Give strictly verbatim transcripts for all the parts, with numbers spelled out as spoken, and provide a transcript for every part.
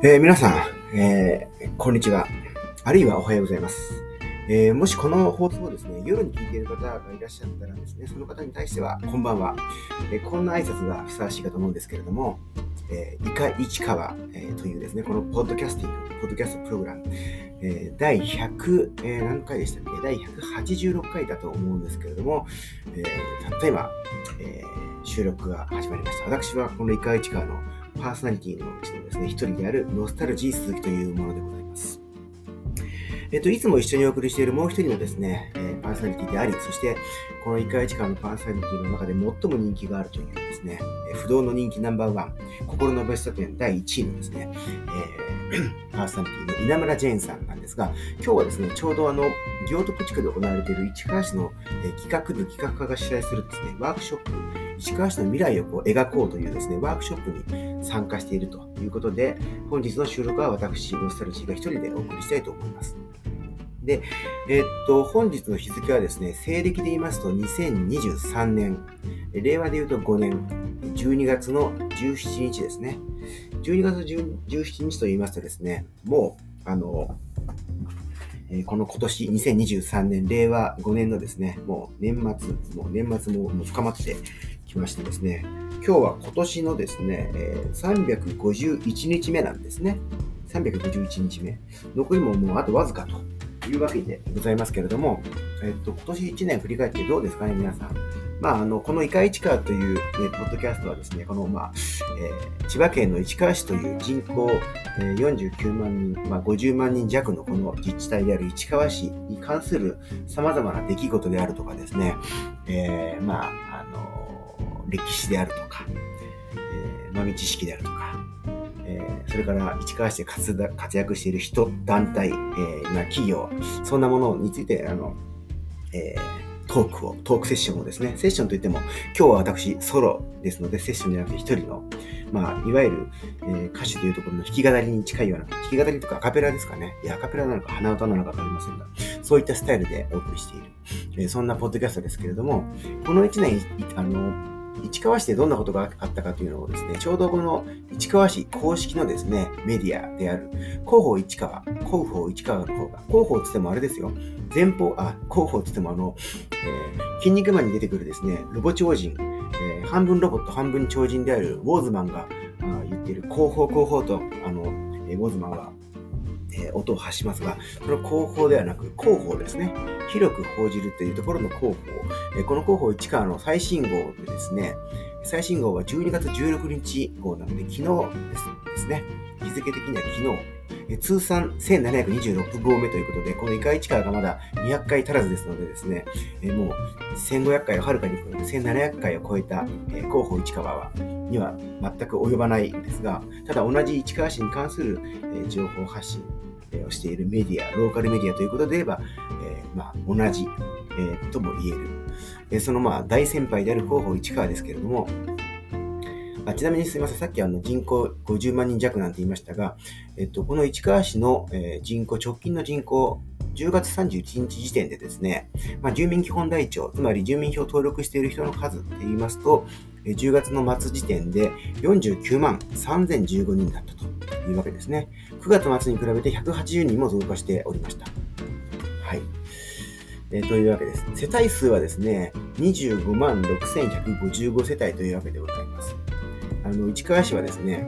えー、皆さん、えー、こんにちは。あるいはおはようございます。えー、もしこの放送をですね、夜に聞いている方がいらっしゃったらですね、その方に対しては、こんばんは。えー、こんな挨拶がふさわしいかと思うんですけれども、えー、いかいちかわ、えー、というですね、このポッドキャスティング、ポッドキャストプログラム、えー、第100、えー、何回でしたっけ、第ひゃくはちじゅうろっかいだと思うんですけれども、えー、たった今、えー、収録が始まりました。私はこのいかいちかわのパーソナリティのうちのですね、一人であるノスタルジー鈴木というものでございます。えっと、いつも一緒にお送りしているもう一人のですね、えー、パーソナリティであり、そして、このいかいちかわのパーソナリティの中で最も人気があるというですね、えー、不動の人気ナンバーワン、心のベスト店だいいちいのですね、えー、パーソナリティの稲村ジェーンさんなんですが、今日はですね、ちょうどあの、行徳地区で行われている市川市の、えー、企画部企画課が主催するですね、ワークショップ、市川市の未来をこう描こうというですね、ワークショップに参加しているということで、本日の収録は私、ノスタルジーが一人でお送りしたいと思います。で、えー、っと、本日の日付はですね、西暦で言いますとにせんにじゅうさんねん、令和で言うとごねん、じゅうにがつのじゅうしちにちですね。じゅうにがつじゅうしちにちと言いますとですね、もう、あの、この今年にせんにじゅうさんねん令和ごねんのですね、もう年末、もう年末も深まってきましてですね、今日は今年のですね、さんびゃくごじゅういちにちめなんですね。さんびゃくごじゅういちにちめ。残りももうあとわずかというわけでございますけれども、えっと、今年いちねん振り返ってどうですかね、皆さん。まあ、あの、このいかいちかわという、ね、ポッドキャストはですね、この、まあ、えー、千葉県の市川市という人口、えー、よんじゅうきゅうまんにん、まあ、ごじゅうまんにん弱のこの自治体である市川市に関する様々な出来事であるとかですね、えー、まあ、あの、歴史であるとか、えー、豆知識であるとか、えー、それから市川市で活躍している人、団体、えー、まあ、企業、そんなものについて、あの、えートークを、トークセッションをですね、セッションといっても、今日は私、ソロですので、セッションじゃなくて一人の、まあ、いわゆる、えー、歌手というところの弾き語りに近いような、弾き語りとかアカペラですかね。いや、アカペラなのか、鼻歌なのかわかりませんが、そういったスタイルでお送りしている、えー、そんなポッドキャストですけれども、この一年、あの、市川市でどんなことがあったかというのをですね、ちょうどこの市川市公式のですね、メディアである、広報市川、広報市川の方が、広報って言ってもあれですよ、前方、あ、広報って言ってもあの、えー、筋肉マンに出てくるですね、ロボ超人、えー、半分ロボット、半分超人であるウォーズマンがあ言っている広報広報と、あの、えー、ウォーズマンは、えー、音を発しますが、その広報ではなく、広報ですね。広く報じるというところの広報。えー、この広報市川の最新号でですね、最新号はじゅうにがつじゅうろくにち号なので、昨日ですね。日付的には昨日。通算せんななひゃくにじゅうろくごうめということで、このいかいちかわがまだにひゃっかい足らずですのでですね、えもうせんごひゃっかいをはるかに超えるせんななひゃっかいを超えた広報市川はには全く及ばないんですが、ただ同じ市川市に関する情報発信をしているメディア、ローカルメディアということで言えば、えー、まあ同じ、えー、とも言える、そのまあ大先輩である広報市川ですけれども、あ、ちなみにすみません、さっきあの人口ごじゅうまんにん弱なんて言いましたが、えっと、この市川市の、えー、人口、直近の人口、じゅうがつさんじゅういちにち時点でですね、まあ、住民基本台帳、つまり住民票を登録している人の数って言いますと、えー、じゅうがつの末時点でよんじゅうきゅうまんさんぜんじゅうごにんだったというわけですね。くがつ末に比べてひゃくはちじゅうにんも増加しておりました。はい。えー、というわけです。世帯数はですね、にじゅうごまんろくせんひゃくごじゅうごせたいというわけでございます。あの市川市はですね、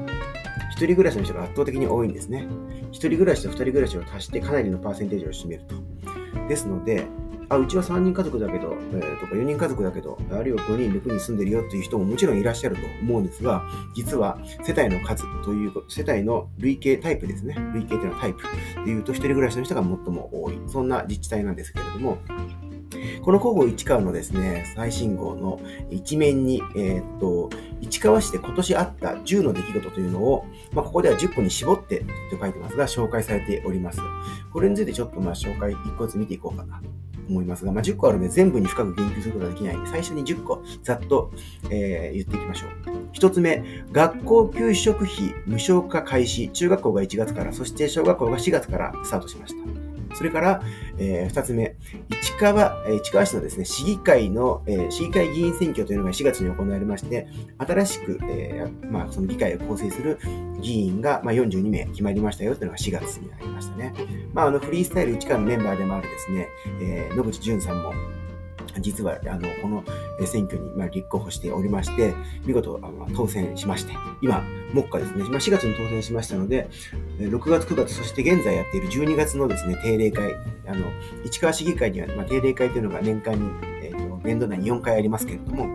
一人暮らしの人が圧倒的に多いんですね。一人暮らしと二人暮らしを足してかなりのパーセンテージを占めると。ですので、あ、うちはさんにん家族だけど、えー、とかよにん家族だけど、あるいはごにんろくにん住んでるよという人ももちろんいらっしゃると思うんですが、実は世帯の数ということ、世帯の累計タイプですね。累計というのはタイプでいうと一人暮らしの人が最も多い。そんな自治体なんですけれども、この広報市川のですね、最新号の一面に、えー、っと、市川市で今年あったじゅうの出来事というのを、まあ、ここではじゅっこに絞ってと書いてますが、紹介されております。これについてちょっとまあ紹介いっこずつ見ていこうかなと思いますが、まあ、じゅっこあるので全部に深く言及することができないので、最初にじゅっこざっと、えー、言っていきましょう。ひとつめ、学校給食費無償化開始、中学校がいちがつから、そして小学校がしがつからスタートしました。それから、えー、ふたつめ、市川、市川市のですね、市議会の、えー、市議会議員選挙というのがしがつに行われまして、新しく、えー、まあ、その議会を構成する議員が、まあ、よんじゅうにめい決まりましたよというのがしがつにありましたね。まあ、あの、フリースタイル市川のメンバーでもあるですね、えー、野口純さんも、実はあのこの選挙にまあ立候補しておりまして、見事あの当選しまして、今、目下ですね、まあ、しがつに当選しましたので、ろくがつ、くがつ、そして現在やっているじゅうにがつのですね、定例会、あの市川市議会には、まあ、定例会というのが年間に、えー、と年度内によんかいありますけれども、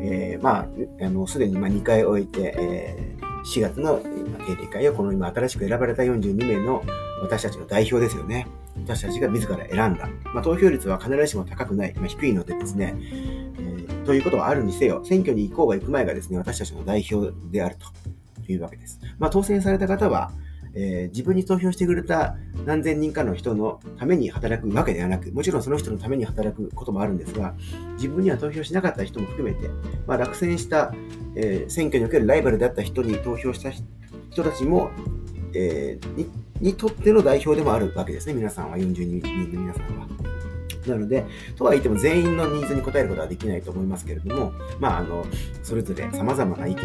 えー、まあ、あのすでにまあにかい終えて、えー、しがつの定例会はこの今新しく選ばれたよんじゅうにめいの私たちの代表ですよね。私たちが自ら選んだ、まあ、投票率は必ずしも高くない、まあ、低いのでですね、えー、ということはあるにせよ、選挙に行こうが行く前がですね、私たちの代表であるというわけです。まあ、当選された方は、えー、自分に投票してくれた何千人かの人のために働くわけではなく、もちろんその人のために働くこともあるんですが、自分には投票しなかった人も含めて、まあ、落選した、えー、選挙におけるライバルであった人に投票した人たちも、えー、ににとっての代表でもあるわけですね。皆さんは、よんじゅうににんの皆さんは。なので、とはいっても全員のニーズに応えることはできないと思いますけれども、まあ、あの、それぞれ様々な意見を、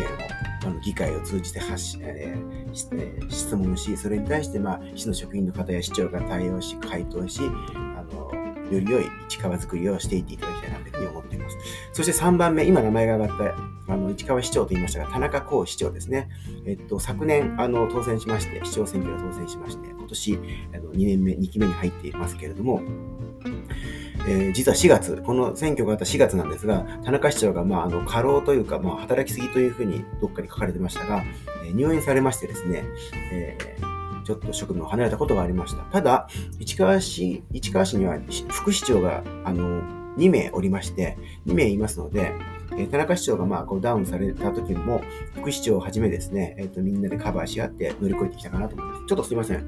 あの、議会を通じて発し、えー、質問し、それに対して、まあ、市の職員の方や市長が対応し、回答し、あの、より良い市川づくりをしていっていただきたいなというふうに思っています。そしてさんばんめ、今名前が上がった、あの、市川市長と言いましたが、田中康市長ですね。えっと、昨年、あの、当選しまして、市長選挙が当選しまして、今年、あの、にねんめ、にきめに入っていますけれども、えー、実はしがつ、この選挙があったしがつなんですが、田中市長が、まあ、あの、過労というか、まあ、働きすぎというふうにどっかに書かれてましたが、えー、入院されましてですね、えーちょっと職務を離れたことがありました。ただ、市川市、市川市には副市長が、あの、にめいおりまして、にめいいますので、えー、田中市長がまあ、こうダウンされた時も、副市長をはじめですね、えっと、みんなでカバーし合って乗り越えてきたかなと思います。ちょっとすいません。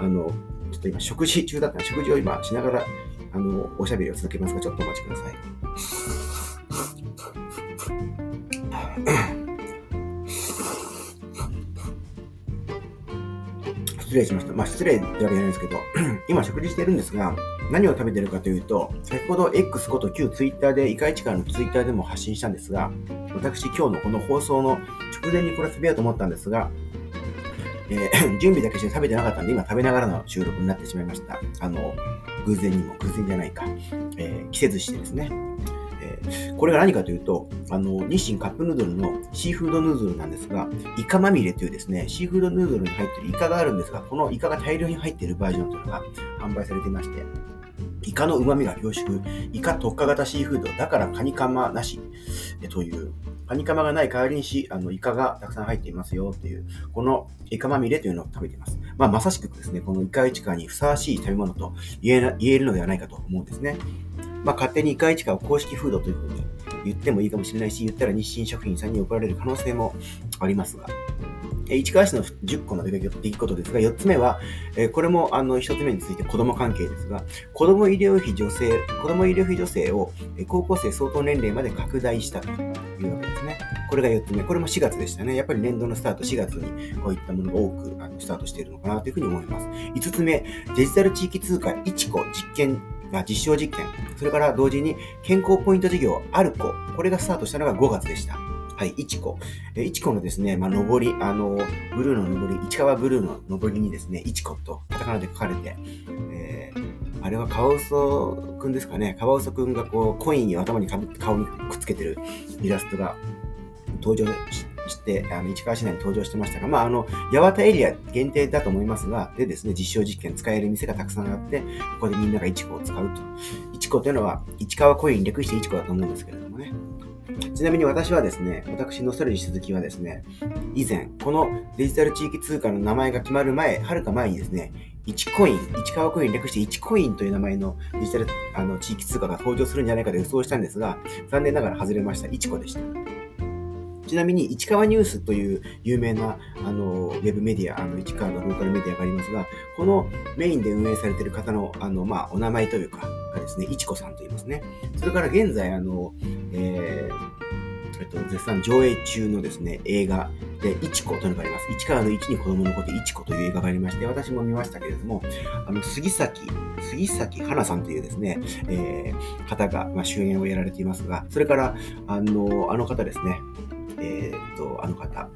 あの、ちょっと今、食事中だったので、食事を今しながら、あの、おしゃべりを続けますが、ちょっとお待ちください。失礼しました。まあ、失礼ってわけじゃないんですけど、今食事してるんですが、何を食べてるかというと、先ほど X こと旧 Twitter で、イカイチカの Twitter でも発信したんですが、私今日のこの放送の直前にこれを食べようと思ったんですが、えー、準備だけして食べてなかったんで、今食べながらの収録になってしまいました。あの、偶然にも、偶然じゃないか、えー、季節してですね。これが何かというと、あの、日清カップヌードルのシーフードヌードルなんですが、イカまみれというですね、シーフードヌードルに入っているイカがあるんですが、このイカが大量に入っているバージョンというのが販売されていまして、イカの旨味が凝縮、イカ特化型シーフード、だからカニカマなしという、カニカマがない代わりにし、あの、イカがたくさん入っていますよという、このイカまみれというのを食べています。まあ、まさしくですね、このイカイチカにふさわしい食べ物と言えな、言えるのではないかと思うんですね。まあ、勝手にイカイチカを公式フードというふうに言ってもいいかもしれないし、言ったら日清食品さんに怒られる可能性もありますが、市川市のじゅっこの出来事ですが、よっつめは、えー、これもあのひとつめについて子ども関係ですが、子ども医療費助成、子ども医療費助成を高校生相当年齢まで拡大したというわけですね。これがよっつめ。これもしがつでしたね。やっぱり年度のスタート、しがつにこういったものが多くあのスタートしているのかなというふうに思います。いつつめ、デジタル地域通貨いちこ実験、実証実験、それから同時に健康ポイント事業アルコ、これがスタートしたのがごがつでした。はい、イチコ。え、イチコのですね、まあ、上り、あの、ブルーの上り、市川ブルーの上りにですね、イチコとカタカナで書かれて、えー、あれはカワウソくんですかね、カワウソくんがこう、コインを頭にかぶって顔にくっつけてるイラストが登場し、してあの市川市内に登場してましたが、まあ、あの八幡エリア限定だと思いますが、でですね、実証実験使える店がたくさんあって、ここでみんながイチコを使うと。イチコというのは市川コイン略してイチコだと思うんですけれどもね。ちなみに私はですね、私のそれに鈴木はですね、以前このデジタル地域通貨の名前が決まる前、はるか前にですね、いちコイン、市川コイン略していちコインという名前のデジタルあの地域通貨が登場するんじゃないかと予想したんですが、残念ながら外れました。イチコでした。ちなみに、市川ニュースという有名なあのウェブメディア、あの市川のローカルメディアがありますが、このメインで運営されている方の、あの、まあ、お名前というか、がですね、いちこさんと言いますね。それから現在、あの、えーえっと、絶賛上映中のですね、映画で、いちこというのがあります。いちからのいちに子供の子でいちこという映画がありまして、私も見ましたけれども、あの、杉咲、杉咲花さんというですね、えー、方が、まあ、主演をやられていますが、それから、あの、あの方ですね、えー、っと、あの方、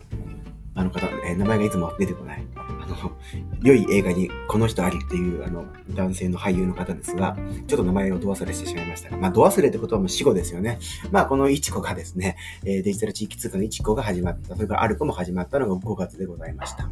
あの方、えー、名前がいつも出てこない。あの、良い映画にこの人ありっていう、あの、男性の俳優の方ですが、ちょっと名前をど忘れしてしまいましたが、まあ、ど忘れってことはもう死後ですよね。まあ、このいちこがですね、デジタル地域通貨のいちこが始まった、それからあるこも始まったのがごがつでございました。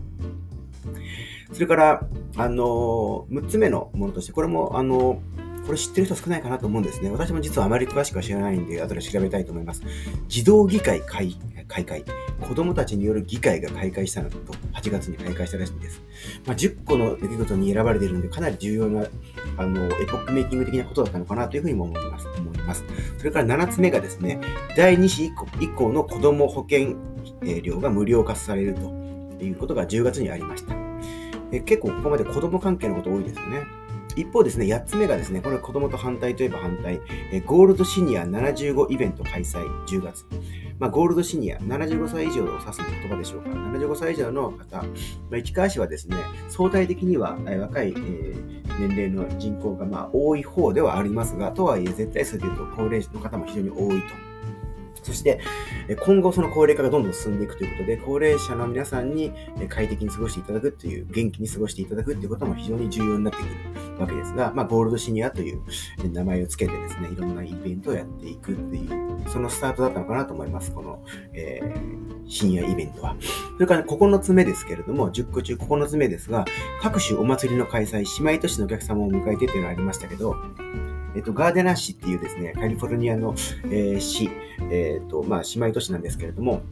それから、あの、むつめのものとして、これも、あの、これ知ってる人少ないかなと思うんですね。私も実はあまり詳しくは知らないんで、後で調べたいと思います。児童議会開会。子供たちによる議会が開会したのと、はちがつに開会したらしいんです。まあ、じゅっこの出来事に選ばれているので、かなり重要な、あの、エポックメイキング的なことだったのかなというふうにも思います。思います。それからななつめがですね、だいに子以降の子供保険料が無料化されるということがじゅうがつにありました。え結構ここまで子供関係のこと多いですよね。一方ですね、やっつめがですね、これは子供と反対といえば反対、えゴールドシニアななじゅうごイベント開催、じゅうがつ。まあ、ゴールドシニア、ななじゅうごさい以上を指す言葉でしょうか。ななじゅうごさい以上の方、まあ、市川市はですね、相対的には若い、えー、年齢の人口がまあ多い方ではありますが、とはいえ絶対数でいうと高齢者の方も非常に多いと。そして、今後その高齢化がどんどん進んでいくということで、高齢者の皆さんに快適に過ごしていただくという、元気に過ごしていただくということも非常に重要になってくるわけですが、まあ、ゴールドシニアという名前をつけてですね、いろんなイベントをやっていくっていう、そのスタートだったのかなと思います、この、えー、シニアイベントは。それからここのつめですけれども、じゅっこ中ここのつめですが、各種お祭りの開催、姉妹都市のお客様を迎えてというのがありましたけど、えっと、ガーデナー市っていうですね、カリフォルニアの、えー、市、えっと、まあ、姉妹都市なんですけれども、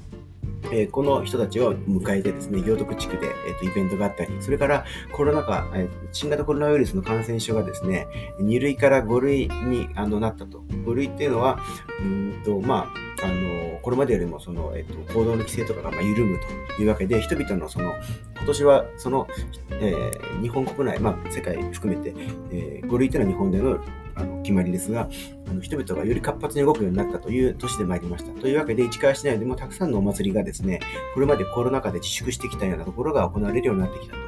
えー、この人たちを迎えてですね、行徳地区で、えっと、イベントがあったり、それからコロナ禍、えー、新型コロナウイルスの感染症がですね、にるいからごるいにあのなったと。ごるいっていうのは、うんと、まあ、あの、これまでよりもその、えっと、行動の規制とかがまあ緩むというわけで、人々のその、今年はその、えー、日本国内、まあ、世界含めて、えー、ごるいというのは日本でのあの決まりですが、あの人々がより活発に動くようになったという年でまいりました。というわけで、市川市内でもたくさんのお祭りがですね、これまでコロナ禍で自粛してきたようなところが行われるようになってきたと。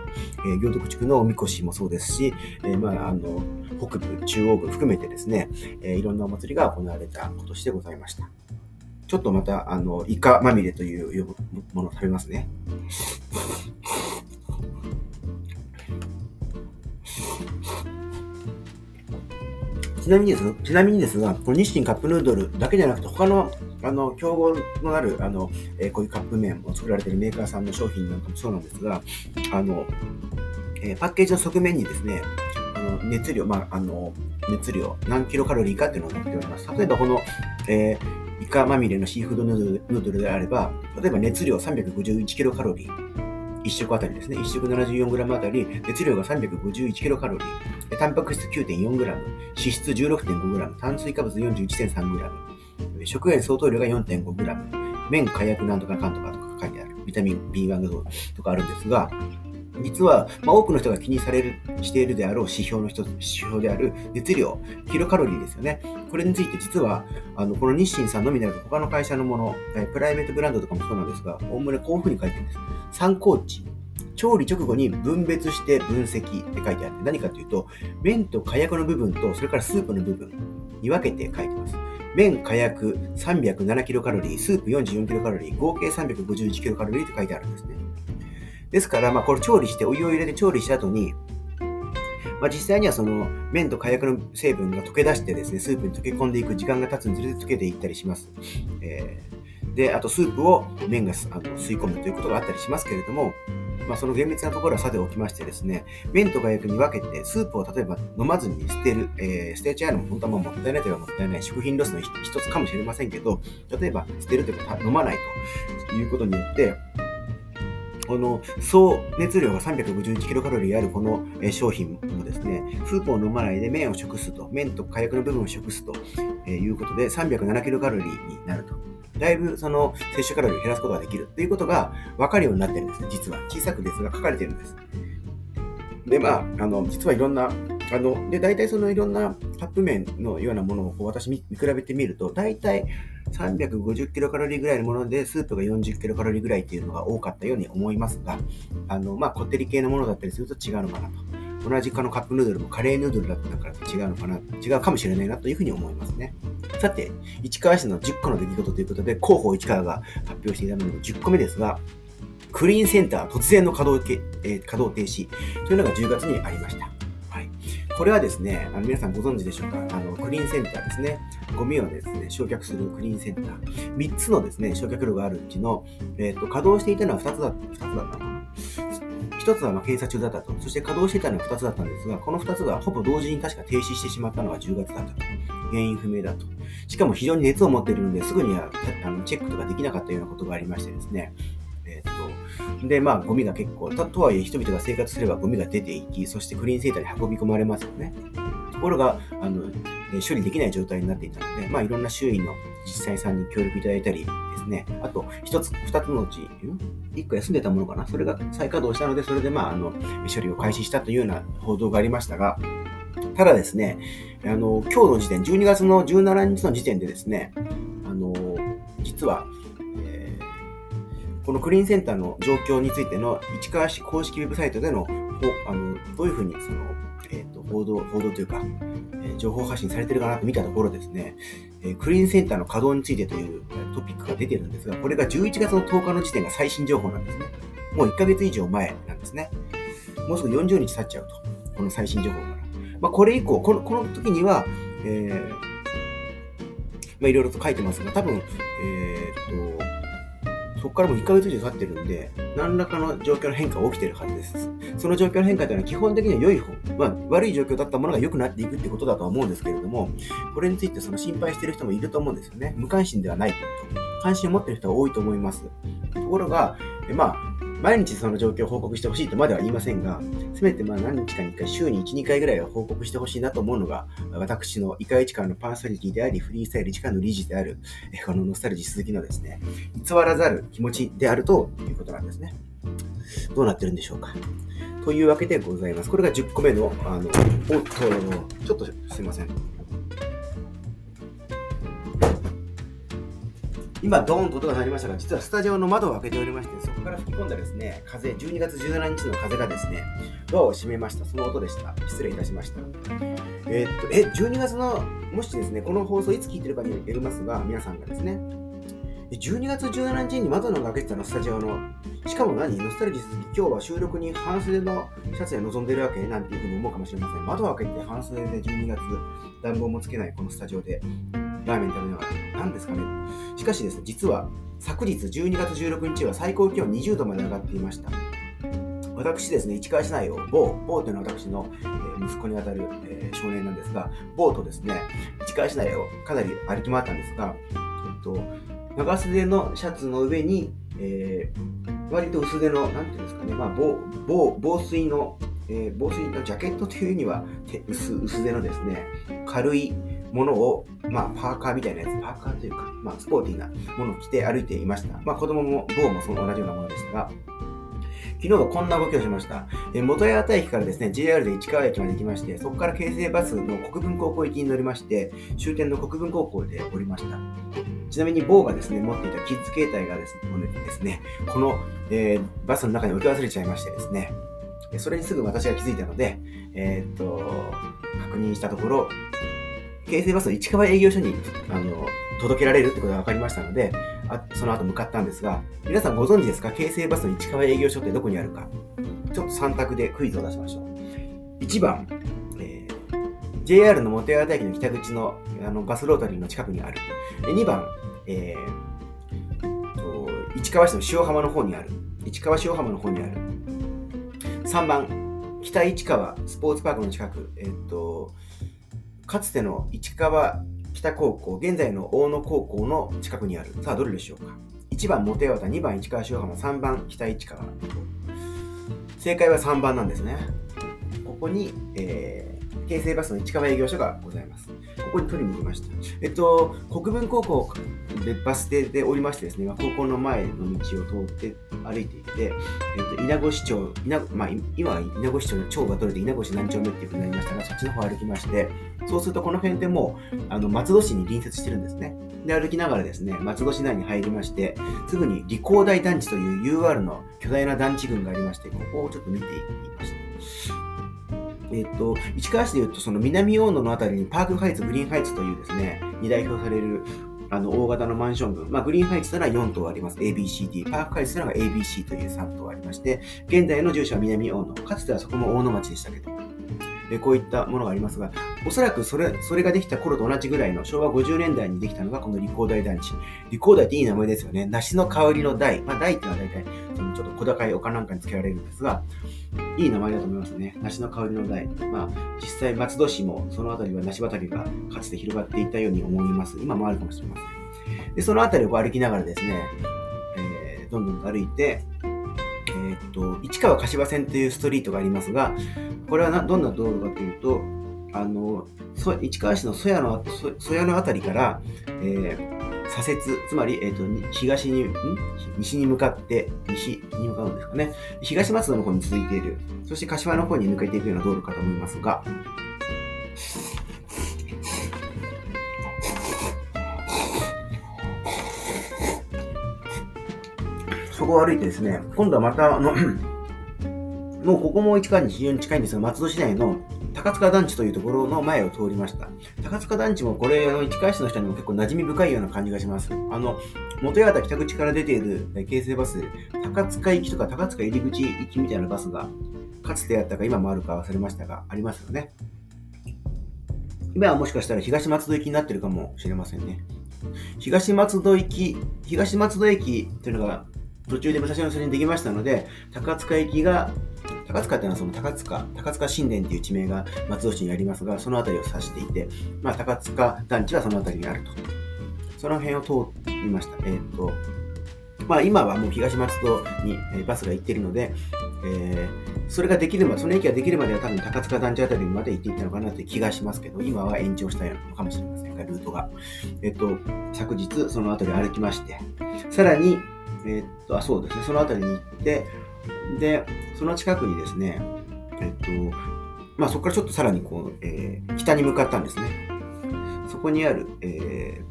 えー、行徳地区のおみこしもそうですし、えー、まあ、あの、北部、中央部含めてですね、えー、いろんなお祭りが行われた今年でございました。ちょっとまた、あの、イカまみれというものを食べますね。ちなみにですが、ちなみにですが、この日清カップヌードルだけじゃなくて、他の、あの、競合のある、あの、えー、こういうカップ麺を作られているメーカーさんの商品なんかもそうなんですが、あの、えー、パッケージの側面にですね、あの、熱量、まあ、あの、熱量、何キロカロリーかっていうのが載っております。例えばこの、えー、イカまみれのシーフードヌードル、ヌードルであれば、例えば熱量さんびゃくごじゅういちキロカロリー。いち食あたりですね。いち食 ななじゅうよんグラム あたり、熱量がさんびゃくごじゅういちキロカロリー、タンパク質 きゅうてんよんグラム、脂質 じゅうろくてんごグラム、炭水化物 よんじゅういちてんさんグラム、食塩相当量が よんてんごグラム、麺、火薬なんとかかんとかとか書いてある、ビタミン ビーワン とかあるんですが、実は、まあ、多くの人が気にされる、しているであろう指標の一つ、指標である熱量、キロカロリーですよね。これについて実は、あの、この日清さんのみならず他の会社のもの、プライベートブランドとかもそうなんですが、おおむねこういうふうに書いてるんです。参考値。調理直後に分別して分析って書いてあって、何かというと、麺と火薬の部分と、それからスープの部分に分けて書いてます。麺、火薬さんびゃくななキロカロリー、スープよんじゅうよんキロカロリー、合計さんびゃくごじゅういちキロカロリーって書いてあるんですね。ですから、まあ、これ調理して、お湯を入れて調理した後に、まあ、実際にはその、麺と火薬の成分が溶け出してですね、スープに溶け込んでいく時間が経つにつれて溶けていったりします。えー、で、あとスープを麺があの吸い込むということがあったりしますけれども、まあ、その厳密なところはさておきましてですね、麺と火薬に分けて、スープを例えば飲まずに捨てる、えー、捨てちゃうのも本当はもったいないといえばもったいない、食品ロスの一つかもしれませんけど、例えば捨てるというか飲まないということによって、この総熱量がさんびゃくごじゅういちキロカロリーあるこの商品もですね、スープを飲まないで麺を食すと、麺と火薬の部分を食すということでさんびゃくななキロカロリーになると。だいぶその摂取カロリーを減らすことができるということが分かるようになってるんですね、実は。小さくですが書かれているんです。で、まあ、あの、実はいろんなあので大体そのいろんなカップ麺のようなものをこう私見比べてみると、大体さんびゃくごじゅっキロカロリーぐらいのものでスープがよんじゅっキロカロリーぐらいっていうのが多かったように思いますが、あのまあこってり系のものだったりすると違うのかなと、同じかのカップヌードルもカレーヌードルだったから違うのかな、違うかもしれないなというふうに思いますね。さて、市川市のじゅっこの出来事ということで、広報市川が発表していたののじゅっこめですが、クリーンセンター突然の稼働、えー、稼働停止というのがじゅうがつにありました。はい、これはですね、あの皆さんご存知でしょうか。あのクリーンセンターですね、ゴミをですね焼却するクリーンセンター、みっつのですね焼却炉があるうちの、えー、と稼働していたのは2つだった2つだったのひとつはまあ検査中だったと、そして稼働していたのはふたつだったんですが、このふたつがほぼ同時に確か停止してしまったのがじゅうがつだったと、原因不明だと。しかも非常に熱を持っているので、すぐにはあのチェックとかできなかったようなことがありましてですね、えー、とでまあゴミが結構たとはいえ人々が生活すればゴミが出ていき、そしてクリーンセンターに運び込まれますよね。ところがあの処理できない状態になっていたので、まあ、いろんな周囲の自治体さんに協力いただいたりですね、あとひとつふたつのうちいっこ休んでたものかな、それが再稼働したので、それでまああの処理を開始したというような報道がありましたが、ただですね、あの今日の時点じゅうにがつのじゅうしちにちの時点でですね、あの実はこのクリーンセンターの状況についての市川市公式ウェブサイトでの、あのどういうふうにその、えー、と報道、報道というか、えー、情報発信されてるかなと見たところですね、えー、クリーンセンターの稼働についてというトピックが出てるんですが、これがじゅういちがつのとおかの時点が最新情報なんですね。もういっかげつ以上前なんですね。もうすぐよんじゅうにち経っちゃうと、この最新情報から。まあ、これ以降、この、この時には、えー、まあ、いろいろと書いてますが、多分、えー、っと、そこからもいっかげつ以上経ってるんで、何らかの状況の変化が起きてるはずです。その状況の変化というのは基本的には良い方、まあ、悪い状況だったものが良くなっていくってことだとは思うんですけれども、これについてその心配している人もいると思うんですよね。無関心ではないと。関心を持っている人は多いと思います。ところが、えまあ、毎日その状況を報告してほしいとまでは言いませんが、せめてまあ何日かにいっかい、週にいち、にかいぐらいは報告してほしいなと思うのが、私の市川市川のパーソナリティであり、フリースタイル市川の理事である、このノスタルジー鈴木のですね、偽らざる気持ちであるということなんですね。どうなってるんでしょうか。というわけでございます。これがじゅっこめの、あの、おっと、ちょっとすいません。今ドーンと音が鳴りましたが、実はスタジオの窓を開けておりまして、そこから吹き込んだですね風、じゅうにがつじゅうしちにちの風がですねドアを閉めました。その音でした。失礼いたしました。えー、っとえじゅうにがつの、もしですねこの放送いつ聞いてるかによりますが、皆さんがですねじゅうにがつじゅうしちにちに窓の開けてたのスタジオの、しかも何ノスタルジー鈴木今日は収録に半袖のシャツで臨んでるわけなんていうふうに思うかもしれません。窓を開けて半袖でじゅうにがつ暖房もつけないこのスタジオでラーメン食べながら何ですかね。しかしですね、実は昨日じゅうにがつじゅうろくにちは最高気温にじゅうどまで上がっていました。私ですね、市川市内を某、某というのは私の息子にあたる少年なんですが、某とですね、市川市内をかなり歩き回ったんですが、えっと、長袖のシャツの上に、えー、割と薄手の、なんていうんですかね、まあ、防、防、防水の、えー、防水のジャケットというには薄、薄手のですね、軽いものを、まあ、パーカーみたいなやつ、パーカーというか、まあ、スポーティーなものを着て歩いていました。まあ、子供も、坊もその同じようなものでしたが、昨日はこんな動きをしました。え元八幡駅からですね、ジェイアール で市川駅まで行きまして、そこから京成バスの国分高校行きに乗りまして、終点の国分高校で降りました。ちなみに坊がですね、持っていたキッズ携帯がですね、ですねこの、えー、バスの中に置き忘れちゃいましてですね、それにすぐ私が気づいたので、えー、っと、確認したところ、京成バスの市川営業所にあの届けられるってことが分かりましたので、あその後向かったんですが、皆さんご存知ですか？京成バスの市川営業所ってどこにあるか。ちょっとさん択でクイズを出しましょう。いちばん、えー、ジェイアール の元八幡駅の北口 の, あのバスロータリーの近くにある。にばん、えー、と市川市の塩浜の方にある。市川塩浜の方にある。さんばん、北市川スポーツパークの近く。えっ、ー、とかつての市川北高校、現在の大野高校の近くにある。さあ、どれでしょうか。いちばん、元八幡、にばん、市川塩浜、さんばん、北市川。正解はさんばんなんですね。ここに、えー、京成バスの市川営業所がございます。ここに取りに行きました。えっと、国分高校でバス停で降りましてですね、高校の前の道を通って、歩いていて、えー、と稲子市長、稲まあ、今は稲子市長の長が取れて稲子市何丁目っていうふうになりましたが、そっちの方歩きまして、そうするとこの辺でもあの松戸市に隣接してるんですね。で、歩きながらですね、松戸市内に入りまして、すぐに理工大団地という ユーアール の巨大な団地群がありまして、ここをちょっと見ていました。えー、と市川市でいうと、その南大野のあたりにパークハイツ、グリーンハイツというですね、に代表されるあの大型のマンション群、まあ、グリーンハイツならよん棟あります エービーシーディー、 パークハイツなら エービーシー というさん棟ありまして、現在の住所は南大野、かつてはそこも大野町でしたけど、えこういったものがありますが、おそらくそれ、それができた頃と同じぐらいの昭和ごじゅうねんだいにできたのがこの理工大団地。理工大っていい名前ですよね。梨の香りの大、まあ大ってのは大体そのちょっと小高い丘なんかにつけられるんですが、いい名前だと思いますね。梨の香りの大。まあ実際松戸市もそのあたりは梨畑がかつて広がっていたように思います。今もあるかもしれません。で、そのあたりを歩きながらですね、えー、どんどん歩いて、えー、っと市川柏線というストリートがありますが、これはなどんな道路かというと、あの市川市の曽谷の曽谷のあたりから、えー、左折、つまり、えー、と東にん西に向かって西に向かうんですかね、東松戸の方に続いている、そして柏の方に抜けていくような道路かと思いますが、そこを歩いてですね、今度はまたあのもうここも市川に非常に近いんですが、松戸市内の高塚団地というところの前を通りました。高塚団地もこれ、あの市川市の人にも結構馴染み深いような感じがします。あの、元八幡北口から出ている京成バス、高塚行きとか高塚入口行きみたいなバスが、かつてあったか今もあるか忘れましたが、ありますよね。今はもしかしたら東松戸行きになってるかもしれませんね。東松戸行き、東松戸駅というのが途中で武蔵野線にできましたので、高塚行きが、高塚っていうのはその高塚、高塚新田っていう地名が松戸市にありますが、その辺りを指していて、まあ、高塚団地はその辺りにあると。その辺を通りました。えー、っと、まあ今はもう東松戸にバスが行っているので、えー、それができるまで、その駅ができるまでは多分高塚団地あたりまで行っていったのかなという気がしますけど、今は延長したのかもしれませんが、ルートが。えー、っと、昨日その辺り歩きまして、さらに、えー、っと、あ、そうですね、その辺りに行って、で、その近くにですね、えっと、まあそこからちょっとさらにこう、えー、北に向かったんですね。そこにある、えー、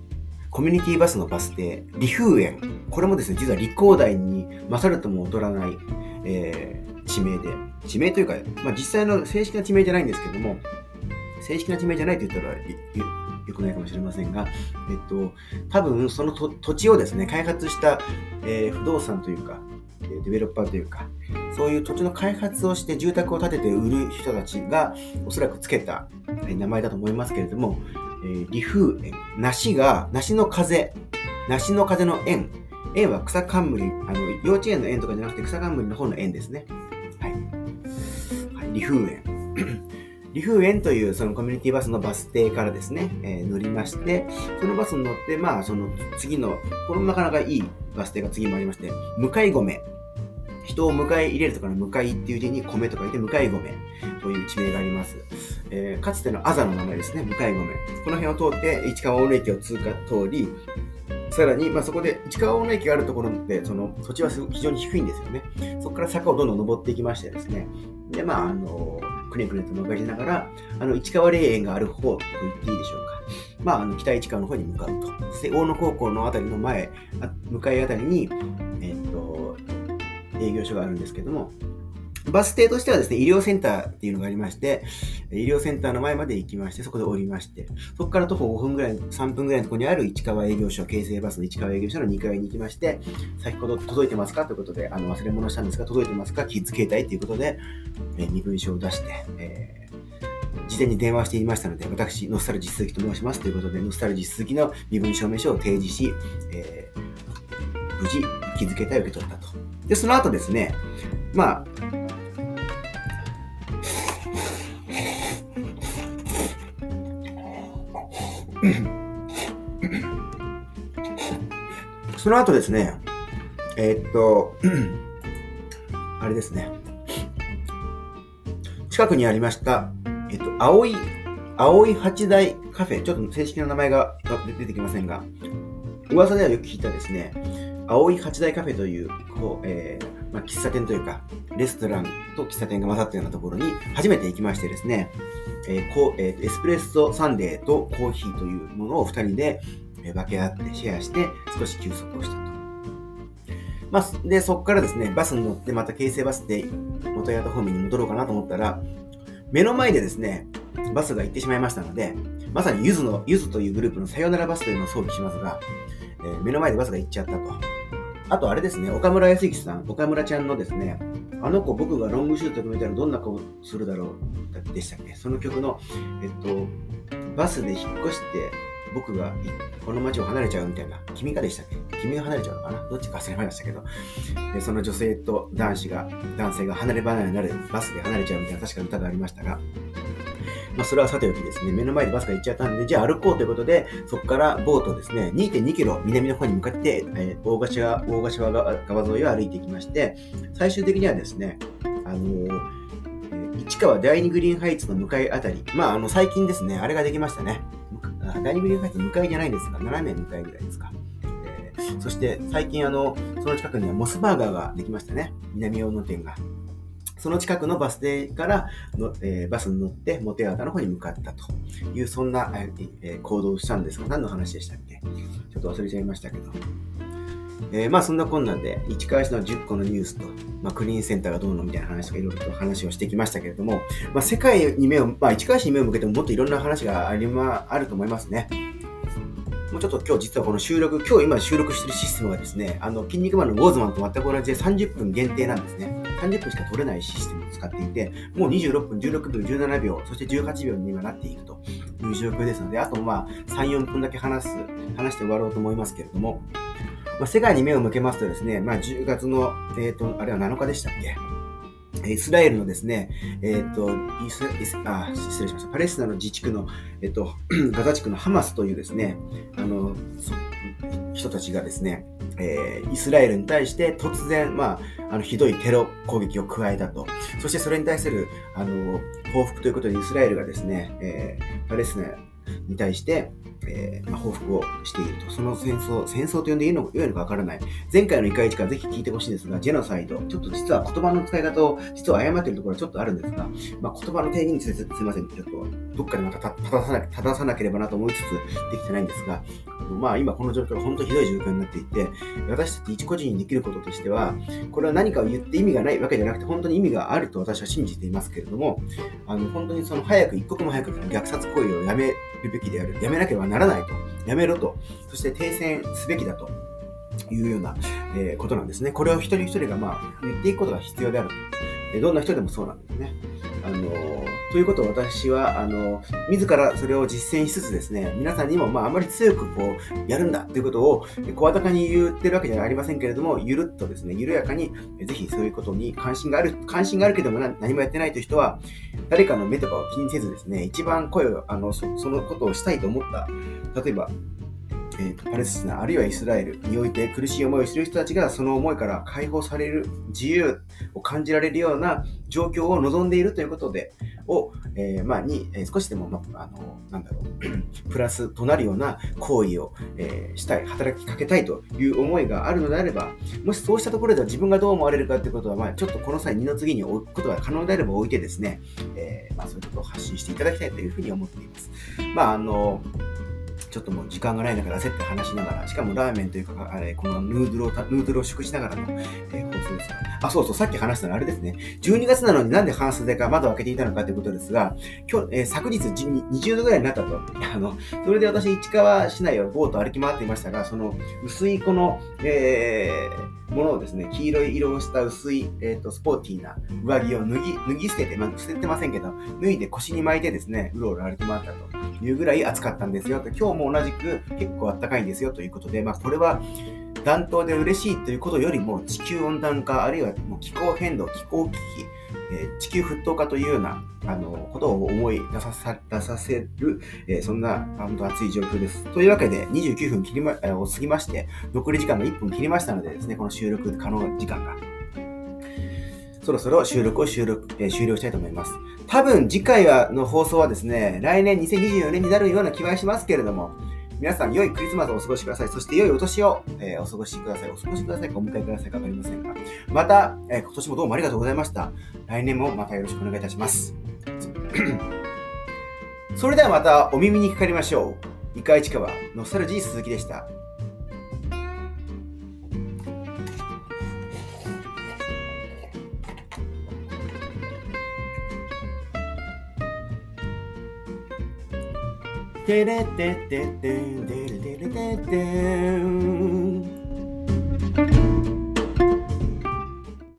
コミュニティバスのバス停、理風園。これもですね、実は理工大に勝るとも劣らない、えー、地名で、地名というか、まあ実際の正式な地名じゃないんですけども、正式な地名じゃないと言ったらよくないかもしれませんが、えっと、多分そのと土地をですね、開発した、えー、不動産というか、デベロッパーというか、そういう土地の開発をして住宅を建てて売る人たちがおそらくつけた名前だと思いますけれども、えー、理風園、梨が梨の風、梨の風の園、園は草冠、あの幼稚園の園とかじゃなくて草冠の方の園ですね。はい、はい、理風園。理風園というそのコミュニティバスのバス停からですね、えー、乗りまして、そのバスに乗って、まあその次の、これもなかなかいいバス停が次もありまして、向かい米。人を迎え入れるとかの向かいっていう字に米とかいて、向かい米という地名があります。えー、かつてのあざの名前ですね、向かい米。この辺を通って市川大野駅を通過通り、さらに、まあ、そこで市川大野駅があるところで、その土地は非常に低いんですよね。そこから坂をどんどん登っていきましてですね。で、まあ、あのー、くねくねと曲がりながら、あの市川霊園がある方と言っていいでしょうか。まあ、あの北市川の方に向かうと。そして大野高校のあたりの前、向かいあたりに、えー、っと、営業所があるんですけども、バス停としてはですね、医療センターっていうのがありまして、医療センターの前まで行きまして、そこで降りまして、そこから徒歩ごふんぐらい、さんぷんぐらいのところにある市川営業所、京成バスの市川営業所のにかいに行きまして、先ほど届いてますかということで、あの忘れ物したんですが、届いてますか、キッズ携帯ということで、えー、身分証を出して、えー、事前に電話していましたので、私、ノスタルジー鈴木と申しますということで、ノスタルジー鈴木の身分証明書を提示し、えー、無事、キッズ携帯を受け取ったと。で、その後ですね、まあ、その後ですね、えー、っとあれですね、近くにありました、えー、っと青い青い八大カフェ、ちょっと正式な名前が出てきませんが、噂ではよく聞いたですね、青い八大カフェという、こう、えーまあ、喫茶店というかレストランと喫茶店が混ざったようなところに初めて行きましてですね、えーこうえー、エスプレッソサンデーとコーヒーというものをふたりで分け合ってシェアして少し休息をしたと。まあ、でそこからですね、バスに乗ってまた京成バスで元八幡方面に戻ろうかなと思ったら、目の前でですねバスが行ってしまいましたので、まさにゆずのゆずというグループのさよならバスというのを装備しますが、えー、目の前でバスが行っちゃったと。あとあれですね、岡村康之さん、岡村ちゃんのですね、あの子僕がロングシュート決めたらどんな子するだろうでしたっけ、その曲のえっとバスで引っ越して僕がこの街を離れちゃうみたいな、君がでしたっけ、君が離れちゃうのかな、どっちか忘れましたけど、でその女性と男子が男性が離れ離れになる、バスで離れちゃうみたいな確か歌がありましたが、まあ、それはさておきですね、目の前でバスが行っちゃったんで、じゃあ歩こうということで、そこからボートですね、にてんにキロ南の方に向かって、えー、大ヶ島、大ヶ島川沿いを歩いていきまして、最終的にはですね、あのー、市川第二グリーンハイツの向かいあたり、まあ、あの、最近ですね、あれができましたね。第二グリーンハイツの向かいじゃないんですが、斜め向かいぐらいですか。えー、そして、最近、あの、その近くにはモスバーガーができましたね、南大野店が。その近くのバス停からの、えー、バスに乗って元八幡の方に向かったという、そんな、えー、行動をしたんですが、何の話でしたっけ、ちょっと忘れちゃいましたけど、えー、まあそんなこんなんで市川市のじゅっこのニュースと、まあ、クリーンセンターがどうのみたいな話とかいろいろと話をしてきましたけれども、まあ、世界に目を、まあ、市川市に目を向けてももっといろんな話があり、まあ、あると思いますね。もうちょっと今日実はこの収録、今日今収録しているシステムがですね、あの、筋肉マンのウォーズマンと全く同じでさんじゅっぷん限定なんですね。さんじゅっぷんしか取れないシステムを使っていて、もうにじゅうろっぷん、じゅうろくびょう、じゅうななびょう、そしてじゅうはちびょうに今なっていくという状況ですので、あとまあさん、よんぷんだけ話す、話して終わろうと思いますけれども、まあ、世界に目を向けますとですね、まあじゅうがつの、えっと、あれはなのかでしたっけ、イスラエルのですね、えっと、イス、イス、あ、失礼しました。パレスチナの自治区の、えっと、ガザ地区のハマスというですね、あの、人たちがですね、えー、イスラエルに対して突然、まあ、あの、ひどいテロ攻撃を加えたと。そしてそれに対する、あの、報復ということでイスラエルがですね、えー、パレスチナに対して、えーまあ、報復をしていると。その戦争、戦争と呼んでいいのかわからない。前回のいっかいちからぜひ聞いてほしいんですが、ジェノサイド。ちょっと実は言葉の使い方を、実は誤っているところはちょっとあるんですが、まあ、言葉の定義についてすみません。ちょっと、どっかでまた正さな、正さなければなと思いつつできてないんですが、まあ今この状況は本当にひどい状況になっていて、私たち一個人にできることとしては、これは何かを言って意味がないわけじゃなくて、本当に意味があると私は信じていますけれども、あの、本当にその早く、一刻も早く虐殺行為をやめるべきである。やめなければならないと。やめろと。そして停戦すべきだというような、えー、ことなんですね。これを一人一人がまあ言っていくことが必要であると。えー、どんな人でもそうなんですね。あのー、ということを私は、あのー、自らそれを実践しつつですね、皆さんにもまああまり強くこうやるんだということを声高に言ってるわけじゃありませんけれども、ゆるっとですね、緩やかに、えー、ぜひそういうことに関心がある、関心があるけども何もやってないという人は、誰かの目とかを気にせずですね、一番声を、あの、そ、そのことをしたいと思った、例えば、えー、パレスチナあるいはイスラエルにおいて苦しい思いをしている人たちがその思いから解放される、自由を感じられるような状況を望んでいるということでを、えー、まあに、えー、少しでも、まあ、あのなんだろうプラスとなるような行為を、えー、したい、働きかけたいという思いがあるのであれば、もしそうしたところでは自分がどう思われるかということは、まあ、ちょっとこの際二の次に置くことが可能であれば置いてですね、えーまあ、そういうことを発信していただきたいというふうに思っています。まああのちょっともう時間がない中で焦って話しながら、しかもラーメンというか、あれ、このヌードルを、ヌードルを食しながらの、えー、放送ですが。あ、そうそう、さっき話したのあれですね。じゅうにがつなのになんで半袖か窓を開けていたのかということですが、今日、えー、昨日にじゅうどぐらいになったと。あの、それで私、市川市内をボート歩き回っていましたが、その、薄いこの、えー、ものをですね、黄色い色をした薄い、えっと、スポーティーな上着を脱ぎ、脱ぎ捨てて、まあ、捨ててませんけど、脱いで腰に巻いてですね、うろうろ歩き回ったというぐらい暑かったんですよ。今日も同じく結構暖かいんですよということで、まあ、これは暖冬で嬉しいということよりも地球温暖化、あるいはもう気候変動、気候危機、えー、地球沸騰化というようなあのことを思い出ささ、出させる、えー、そんな本当暑い状況です。というわけでにじゅうきゅうふん切りま、えー、を過ぎまして、残り時間がいっぷん切りましたのでですね、この収録可能時間が。そろそろ収録を収録、えー、終了したいと思います。多分次回はの放送はですね、来年にせんにじゅうよねんになるような気はしますけれども、皆さん良いクリスマスをお過ごしください。そして良いお年を、えー、お過ごしください。お過ごしくださいかお迎えくださいかわかりませんが、また、えー、今年もどうもありがとうございました。来年もまたよろしくお願いいたします。それではまたお耳にかかりましょう。いかいちかわノスタルジー鈴木でした。テレテテテテレテテテ